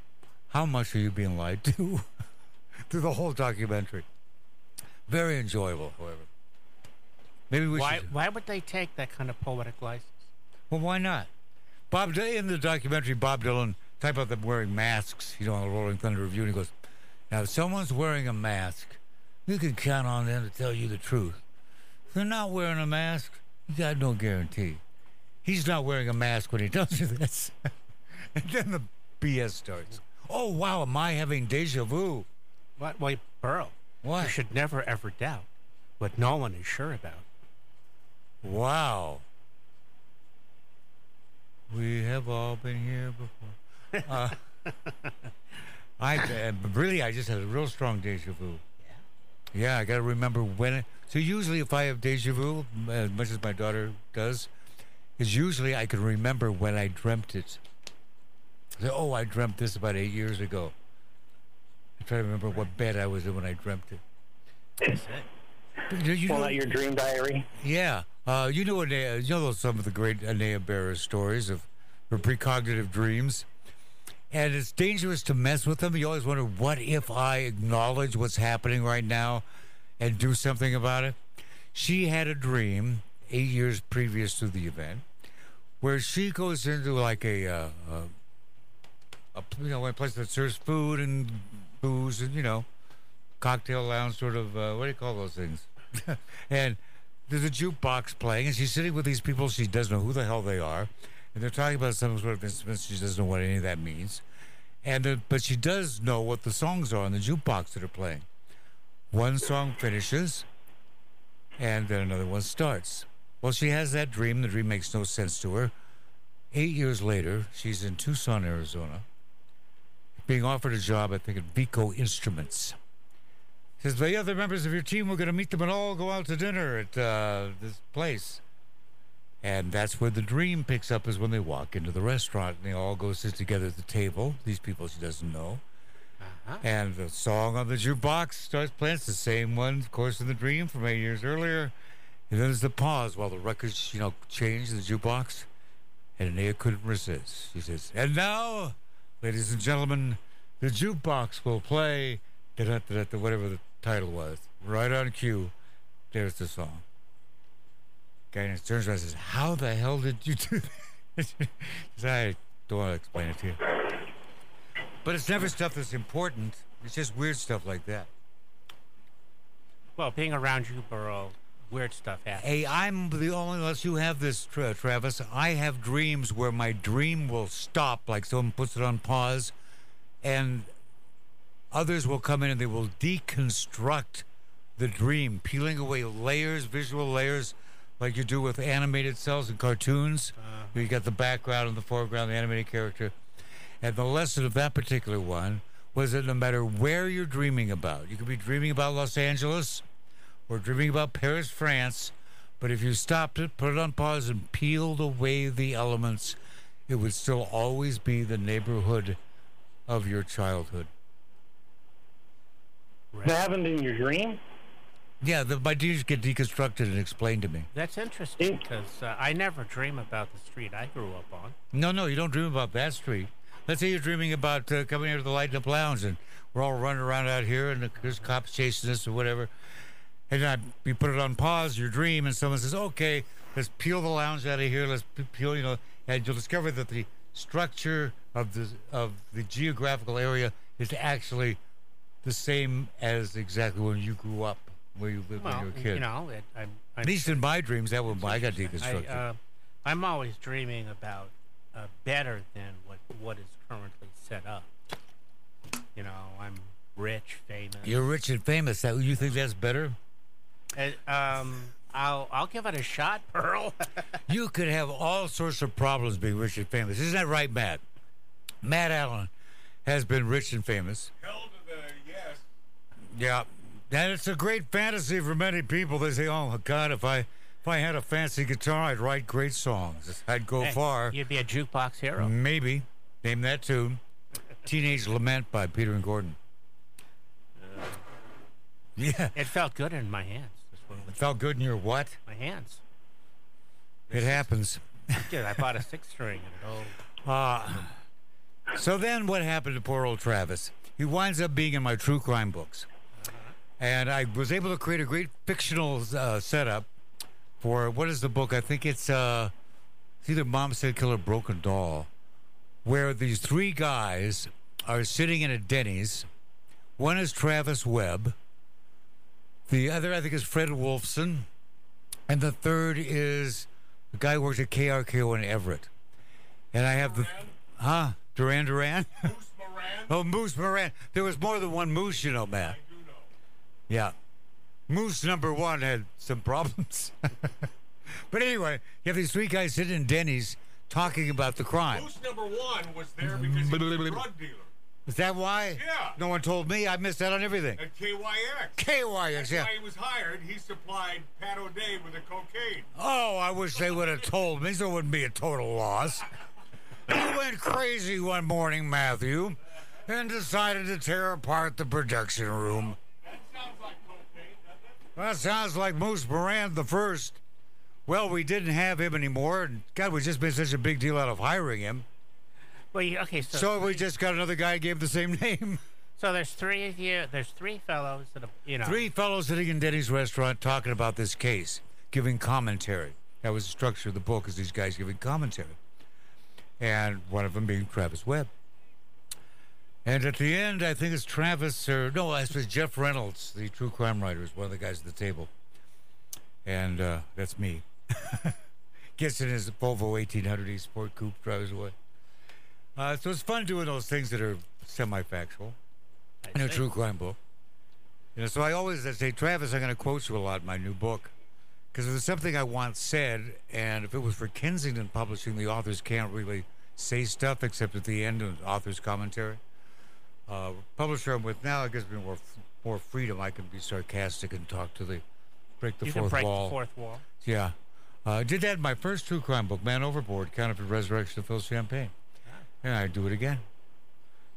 how much are you being lied to? Through the whole documentary. Very enjoyable, however. Maybe we why, should... why would they take that kind of poetic license? Well, why not? Bob Dylan, in the documentary, Bob Dylan, type out them wearing masks, you know, on the Rolling Thunder Review, and he goes, now, if someone's wearing a mask, you can count on them to tell you the truth. If they're not wearing a mask, you got no guarantee. He's not wearing a mask when he tells you this. And then the B S starts. Oh, wow, am I having deja vu? What? Wait, Burl. What? You should never, ever doubt what no one is sure about. Wow. We have all been here before. Uh, I uh, really, I just had a real strong deja vu. Yeah, yeah, I got to remember when. It, so usually, if I have deja vu, as much as my daughter does, is usually I can remember when I dreamt it. I say, oh, I dreamt this about eight years ago. I try to remember what bed I was in when I dreamt it. You Pull know, out your dream diary. Yeah, uh, you know, Anea, you know some of the great Anea Barra stories of her precognitive dreams. And it's dangerous to mess with them. You always wonder, what if I acknowledge what's happening right now and do something about it? She had a dream eight years previous to the event where she goes into like a, uh, a, a you know, a place that serves food and booze and, you know, cocktail lounge sort of, uh, what do you call those things? And there's a jukebox playing, and she's sitting with these people. She doesn't know who the hell they are. And they're talking about some sort of instruments. She doesn't know what any of that means. and the, But she does know what the songs are on the jukebox that are playing. One song finishes, and then another one starts. Well, she has that dream. The dream makes no sense to her. Eight years later, she's in Tucson, Arizona, being offered a job, I think, at Vico Instruments. She says, the other members of your team, we're going to meet them and all go out to dinner at uh, this place. And that's where the dream picks up, is when they walk into the restaurant and they all go sit together at the table. These people she doesn't know. Uh-huh. And the song on the jukebox starts playing. It's the same one, of course, in the dream from eight years earlier. And then there's the pause while the records, you know, change in the jukebox. And Anea couldn't resist. She says, and now, ladies and gentlemen, the jukebox will play, da-da-da-da-da, whatever the title was. Right on cue, there's the song. Guy turns around and says, how the hell did you do that? I don't want to explain it to you. But it's never stuff that's important. It's just weird stuff like that. Well, being around you, Burl, weird stuff happens. Hey, I'm the only, unless you have this, tra- Travis, I have dreams where my dream will stop, like someone puts it on pause, and others will come in and they will deconstruct the dream, peeling away layers, visual layers, like you do with animated cells and cartoons. Uh, you got the background and the foreground, the animated character. And the lesson of that particular one was that no matter where you're dreaming about, you could be dreaming about Los Angeles or dreaming about Paris, France, but if you stopped it, put it on pause, and peeled away the elements, it would still always be the neighborhood of your childhood. Right. That happened in your dream? Yeah, the, my dreams get deconstructed and explained to me. That's interesting, because uh, I never dream about the street I grew up on. No, no, you don't dream about that street. Let's say you're dreaming about uh, coming here to the Light Up Lounge, and we're all running around out here, and there's cops chasing us or whatever. And I, you put it on pause, your dream, and someone says, okay, let's peel the lounge out of here. Let's peel, you know, and you'll discover that the structure of the, of the geographical area is actually the same as exactly when you grew up. Where you lived well, when you were a kid. You know, it, I'm, I'm, at least in my dreams, that was I got deconstructed. I, uh, I'm always dreaming about uh, better than what what is currently set up. You know, I'm rich, famous. You're rich and famous. You think that's better? And, um, I'll I'll give it a shot, Pearl. You could have all sorts of problems being rich and famous. Isn't that right, Matt? Matt Allen has been rich and famous. Hell to the yes. Yeah. And it's a great fantasy for many people. They say, oh, my God, if I... If I had a fancy guitar, I'd write great songs. I'd go hey, far. You'd be a jukebox hero. Maybe. Name that tune. Teenage Lament by Peter and Gordon. Uh, yeah. It felt good in my hands. It felt good in your what? My hands. It happens. Dude, I bought a six-string. Uh, so then what happened to poor old Travis? He winds up being in my true crime books. Uh-huh. And I was able to create a great fictional uh, setup. For what is the book? I think it's uh, it's either Mom Said Kill or Broken Doll, where these three guys are sitting in a Denny's. One is Travis Webb, the other I think is Fred Wolfson, and the third is the guy who works at K R K O in Everett. And I have Moran. the huh Duran Duran. Moose Moran. Oh, Moose Moran. There was more than one Moose, you know, Matt. I do know. Yeah. Moose number one had some problems. But anyway, you have these three guys sitting in Denny's talking about the crime. Moose number one was there because he was a drug dealer. Is that why? Yeah. No one told me. I missed out on everything. At K Y X. K Y X, That's yeah. That's why he was hired. He supplied Pat O'Day with the cocaine. Oh, I wish they would have told me, so it wouldn't be a total loss. You went crazy one morning, Matthew, and decided to tear apart the production room. That sounds like That sounds like Moose Moran the first. Well, we didn't have him anymore. And God, we just made such a big deal out of hiring him. Well, you, okay, so, so we just got another guy who gave the same name. So there's three of you. There's three fellows that you know. Three fellows sitting in Denny's restaurant talking about this case, giving commentary. That was the structure of the book: is these guys giving commentary, and one of them being Travis Webb. And at the end, I think it's Travis, or no, I suppose Jeff Reynolds, the true crime writer, is one of the guys at the table. And uh, that's me. Gets in his Volvo eighteen hundred E Sport Coupe, drives away. Uh, so it's fun doing those things that are semi-factual in a true crime book. You know, so I always I say, Travis, I'm going to quote you a lot in my new book. Because if it's something I once said, and if it was for Kensington Publishing, the authors can't really say stuff except at the end of the author's commentary. Uh, publisher I'm with now, it gives me more more freedom. I can be sarcastic and talk to the break the you fourth break wall. The fourth wall. Yeah, I uh, did that in my first true crime book, Man Overboard: Counterfeit Resurrection of Phil Champagne, and I do it again.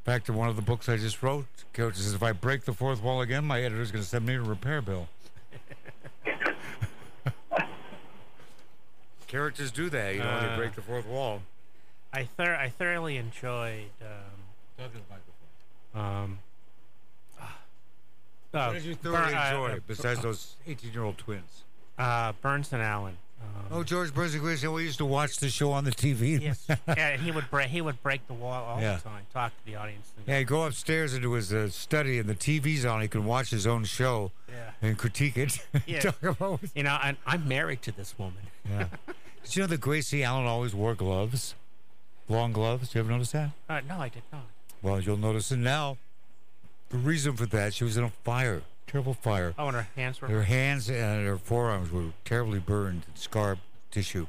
Back to one of the books I just wrote. Coach says if I break the fourth wall again, my editor's going to send me a repair bill. Characters do that, you know, uh, when they break the fourth wall. I thor- I thoroughly enjoyed. Um, Um, uh, what did you thoroughly Bur- enjoy uh, besides uh, those eighteen-year-old twins? Uh, Burns and Allen. Um, oh, George Burns and Grayson. We used to watch the show on the T V. Yes, yeah, he would break. He would break the wall all yeah. the time. Talk to the audience. And yeah, he'd go upstairs into his uh, study, and the T V's on. He could watch his own show yeah. and critique it. Yeah. Talk about it. You know, and I'm married to this woman. Yeah. Did you know that Gracie Allen always wore gloves, long gloves? Did you ever notice that? Uh, no, I did not. Well, you'll notice it now. The reason for that, she was in a fire, terrible fire. Oh, and her hands were... Her hands and her forearms were terribly burned, scar tissue.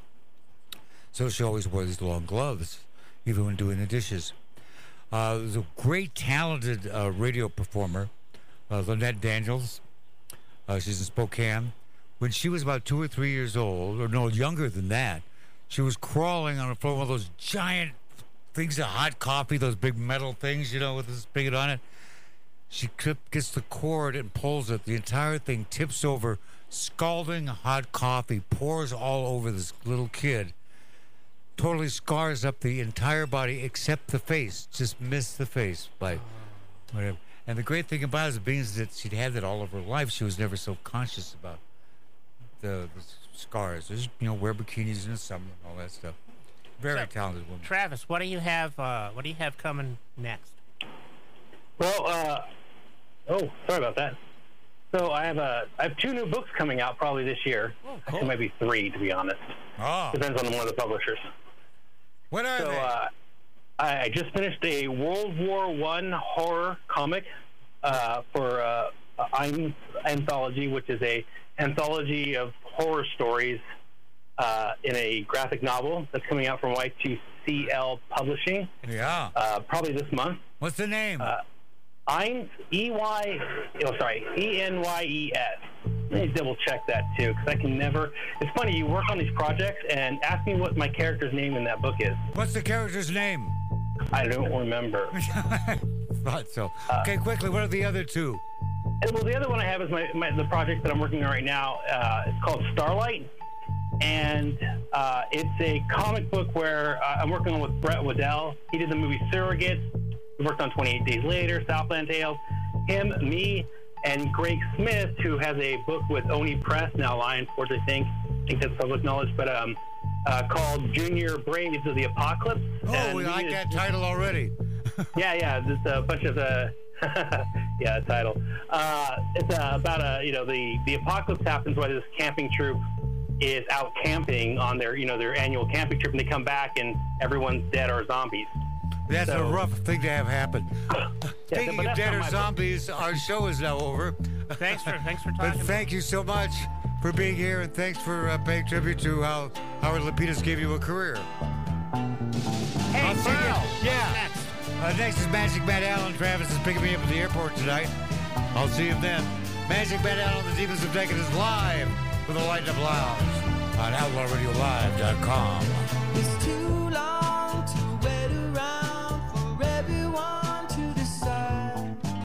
So she always wore these long gloves, even when doing the dishes. Uh, there's a great, talented uh, radio performer, uh, Lynette Daniels. Uh, she's in Spokane. When she was about two or three years old, or no, younger than that, she was crawling on the floor with those giant... things of hot coffee, those big metal things, you know, with this spigot on it. She gets the cord and pulls it. The entire thing tips over, scalding hot coffee pours all over this little kid, totally scars up the entire body except the face, just missed the face by whatever. And the great thing about it being that she'd had that all of her life, she was never so conscious about the, the scars. There's, you know, wear bikinis in the summer and all that stuff. Very so, talented woman. Travis, what do you have? Uh, what do you have coming next? Well, uh, oh, sorry about that. So I have a, I have two new books coming out probably this year. Oh, cool. It might be three, to be honest. Oh. Depends on one of the publishers. What are so, they? Uh, I just finished a World War One horror comic uh, for uh, Ein's Anthology, which is a anthology of horror stories uh, in a graphic novel that's coming out from Y two C L Publishing. Yeah. Uh, probably this month. What's the name? Uh, Ein's, E Y, oh, sorry, E N Y E S. Let me double check that too, because I can never. It's funny, you work on these projects and ask me what my character's name in that book is. What's the character's name? I don't remember. I thought so. Uh, okay, quickly, what are the other two? And, well, the other one I have is my, my the project that I'm working on right now. Uh, it's called Starlight, and uh, it's a comic book where uh, I'm working on with Brett Waddell. He did the movie Surrogates. We worked on twenty-eight days later, Southland Tales, him, me, and Greg Smith, who has a book with Oni Press, now Lion Forge, I think. I think that's public knowledge, but um, uh, called Junior Braves of the Apocalypse. Oh, and we like that title already. yeah, yeah, just a bunch of the, yeah, title. Uh, it's uh, about, a, you know, the, the apocalypse happens while this camping troop is out camping on their, you know, their annual camping trip, and they come back and everyone's dead or zombies. That's so, a rough thing to have happen. Yeah, Speaking of dead or zombies, our show is now over. Thanks for thanks for talking. But thank you so much for being here, and thanks for uh, paying tribute to how Howard Lapidus gave you a career. Hey, Burl! Yeah. Next? Uh, next is Magic Matt Allen. Travis is picking me up at the airport tonight. I'll see him then. Magic Matt Allen, The Deepens of Decadence, live with the Light Up Lounge on outlaw radio live dot com.